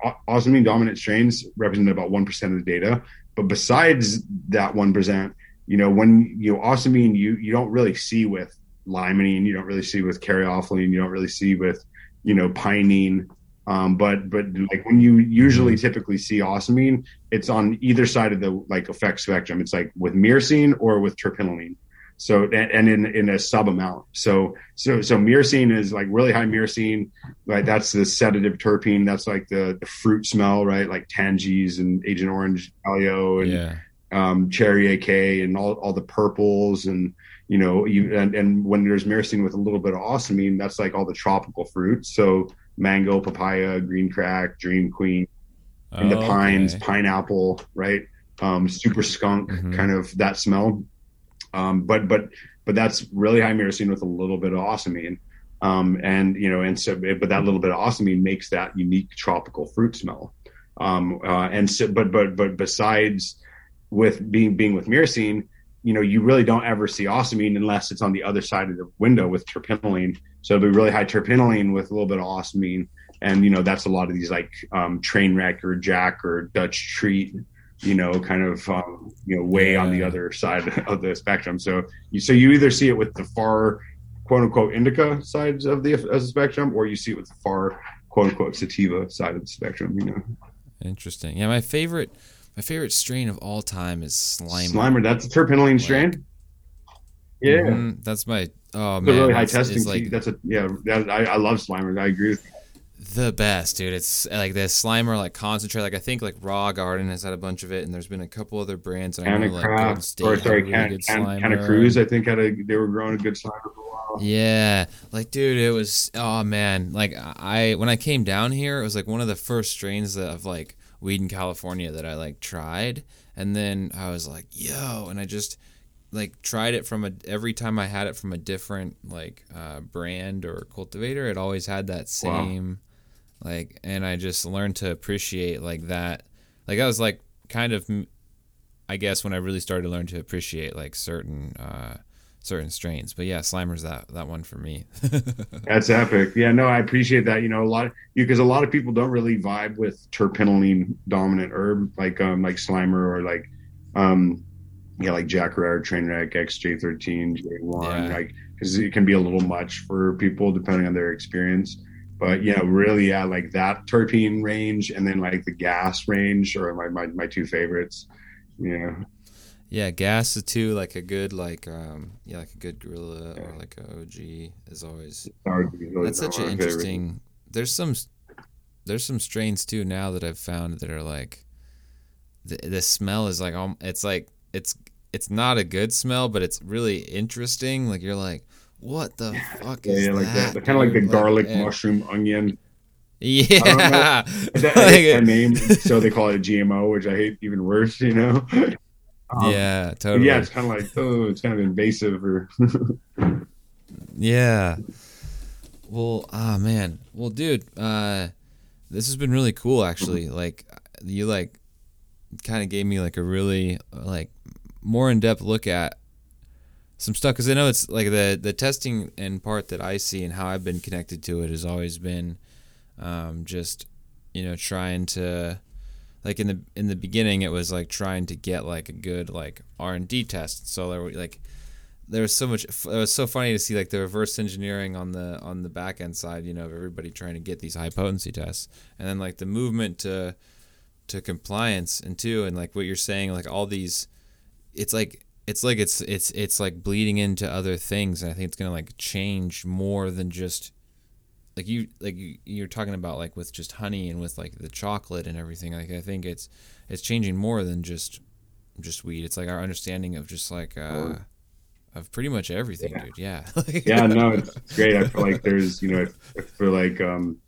uh, osmine dominant strains represent about one percent of the data. But besides that one percent, you know, when you know, osmine, you you don't really see with limonene, you don't really see with caryophyllene, you don't really see with, you know, pinene. Um, but but like when you usually typically see osmine, it's on either side of the like effect spectrum. It's like with myrcene or with terpenylene. So and in, in a sub amount. So so so myrcene is like really high myrcene, right? That's the sedative terpene. That's like the, the fruit smell, right? Like Tangies and Agent Orange, Alio and yeah. um, Cherry A K and all, all the purples and you know you and, and when there's myrcene with a little bit of osmine, that's like all the tropical fruits. So mango, papaya, green crack, dream queen, and oh, the pines, okay. pineapple, right? Um, super skunk, mm-hmm. kind of that smell. Um, but but but that's really high myrcene with a little bit of osmine, um, and you know, and so but that little bit of osmine makes that unique tropical fruit smell. Um, uh, and so, but but but besides with being being with myrcene, you know, you really don't ever see osmine unless it's on the other side of the window with terpenylene. So it'll be really high terpenylene with a little bit of osmine, and you know, that's a lot of these like um, Trainwreck or Jack or Dutch Treat. You know, kind of, um, you know, way yeah. on the other side of the spectrum. So you, so you either see it with the far, quote unquote, indica sides of the, of the spectrum, or you see it with the far, quote unquote, sativa side of the spectrum, you know? Interesting. Yeah. My favorite, my favorite strain of all time is Slimer. Slimer. That's a terpenylene like, strain. Yeah. Mm-hmm. That's my, oh that's man. A really high testing. Like, that's a, yeah, that, I, I love Slimer. I agree with you. The best, dude. It's like the Slimer like concentrate. Like I think like Raw Garden has had a bunch of it, and there's been a couple other brands. That I know, like Gold State or sorry, really Santa, Santa Cruz. I think had a they were growing a good Slimer for a while. Yeah, like dude, it was oh man. Like I when I came down here, it was like one of the first strains of like weed in California that I like tried, and then I was like yo, and I just like tried it from a every time I had it from a different like uh, brand or cultivator, it always had that same. Wow. Like, and I just learned to appreciate like that. Like I was like kind of, I guess when I really started to learn to appreciate like certain, uh, certain strains, but yeah, Slimer's that, that one for me. That's epic. Yeah, no, I appreciate that. You know, a lot of you, cause a lot of people don't really vibe with terpenylene dominant herb, like, um, like Slimer or like, um, yeah, like Jack Herer, Trainwreck, X J thirteen, J one, yeah. Like, cause it can be a little much for people depending on their experience. But yeah, really, yeah, like that terpene range, and then like the gas range are my, my, my two favorites. Yeah, yeah, gas is too like a good like um yeah like a good gorilla yeah. or like a O G is always. That's such an interesting. Favorite. There's some there's some strains too now that I've found that are like the the smell is like it's like it's it's not a good smell, but it's really interesting. Like you're like. What the yeah, fuck is yeah, like that? that kind of like the like, garlic, yeah. mushroom, onion. Yeah. I don't know. Is that like, their name? So they call it a G M O, which I hate even worse, you know? Um, yeah, totally. Yeah, it's kind of like, oh, it's kind of invasive. Or yeah. Well, ah, oh, man. Well, dude, uh, this has been really cool, actually. Like, you, like, kind of gave me, like, a really, like, more in-depth look at some stuff, because I know it's like the the testing and part that I see and how I've been connected to it has always been um, just you know trying to like in the in the beginning it was like trying to get like a good like R and D test. So there were, like there was so much it was so funny to see like the reverse engineering on the on the back end side you know of everybody trying to get these high potency tests, and then like the movement to to compliance and to and like what you're saying like all these it's like. It's like it's it's it's like bleeding into other things, and I think it's gonna like change more than just like you like you, you're talking about like with just honey and with like the chocolate and everything. Like I think it's it's changing more than just just weed. It's like our understanding of just like uh, of pretty much everything, yeah. dude. Yeah. yeah. No, it's great. I feel like there's you know I feel like um.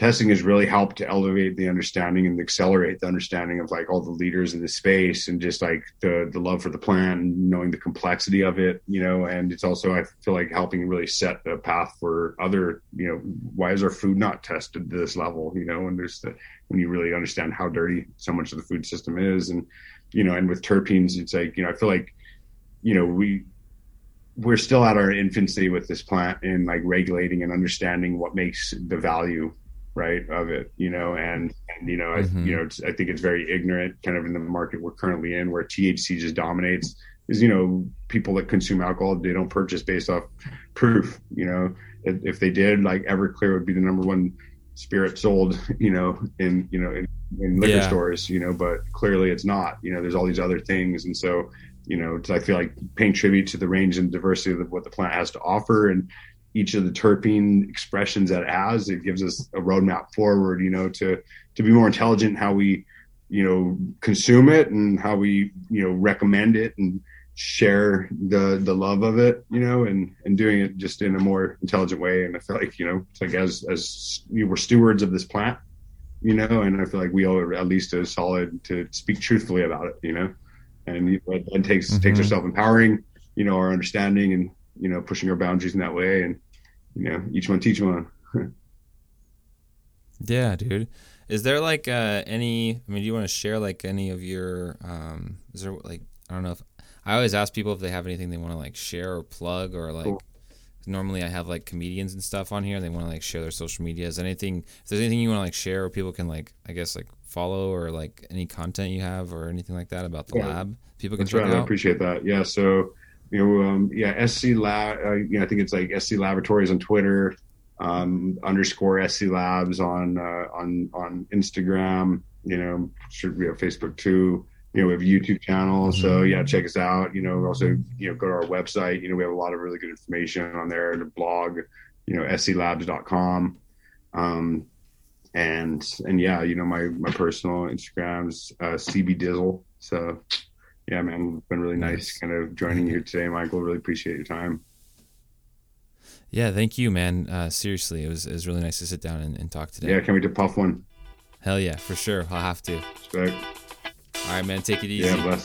testing has really helped to elevate the understanding and accelerate the understanding of like all the leaders in the space and just like the the love for the plant and knowing the complexity of it, you know. And it's also, I feel like, helping really set the path for other, you know, why is our food not tested to this level, you know? And there's the, when you really understand how dirty so much of the food system is, and, you know, and with terpenes, it's like, you know, I feel like, you know, we, we're still at our infancy with this plant in like regulating and understanding what makes the value, right, of it, you know. And, and you know, mm-hmm. I, you know, it's, I think it's very ignorant kind of in the market we're currently in, where T H C just dominates. Is, you know, people that consume alcohol, they don't purchase based off proof, you know. If, if they did, like Everclear would be the number one spirit sold, you know, in, you know, in, in liquor yeah. stores, you know, but clearly it's not, you know, there's all these other things. And so, you know, I feel like paying tribute to the range and diversity of what the plant has to offer, and each of the terpene expressions that it has, it gives us a roadmap forward, you know, to, to be more intelligent in how we, you know, consume it and how we, you know, recommend it and share the, the love of it, you know, and, and doing it just in a more intelligent way. And I feel like, you know, it's like as, as you were stewards of this plant, you know, and I feel like we all at least are solid to speak truthfully about it, you know. And you know, it takes mm-hmm. takes our self-empowering, you know, our understanding, and, you know, pushing our boundaries in that way. And, you know, each one teach one. Yeah, dude. Is there like uh, any, I mean, do you want to share like any of your, um, is there like, I don't know if, I always ask people if they have anything they want to like share or plug or like, cool. Normally I have like comedians and stuff on here and they want to like share their social media. Is anything, if there's anything you want to like share or people can like, I guess like follow, or like any content you have or anything like that about the yeah. lab, people can That's check right. out. I appreciate that. Yeah. So, you know, um, yeah, S C Lab, uh, you know, I think it's like S C Laboratories on Twitter, um, underscore S C Labs on, uh, on, on Instagram, you know, should be on Facebook too. You know, we have a YouTube channel. So yeah, check us out. You know, also, you know, go to our website. You know, we have a lot of really good information on there, the blog, you know, S C labs dot com. Um, and, and yeah, you know, my, my personal Instagram's uh, C B Dizzle. So yeah, man, it's been really nice kind of joining you today, Michael. Really appreciate your time. Yeah. Thank you, man. Uh, seriously, it was, it was really nice to sit down and, and talk today. Yeah. Can't wait to puff one. Hell yeah, for sure. I'll have to. Respect. All right, man. Take it easy. Yeah, bless.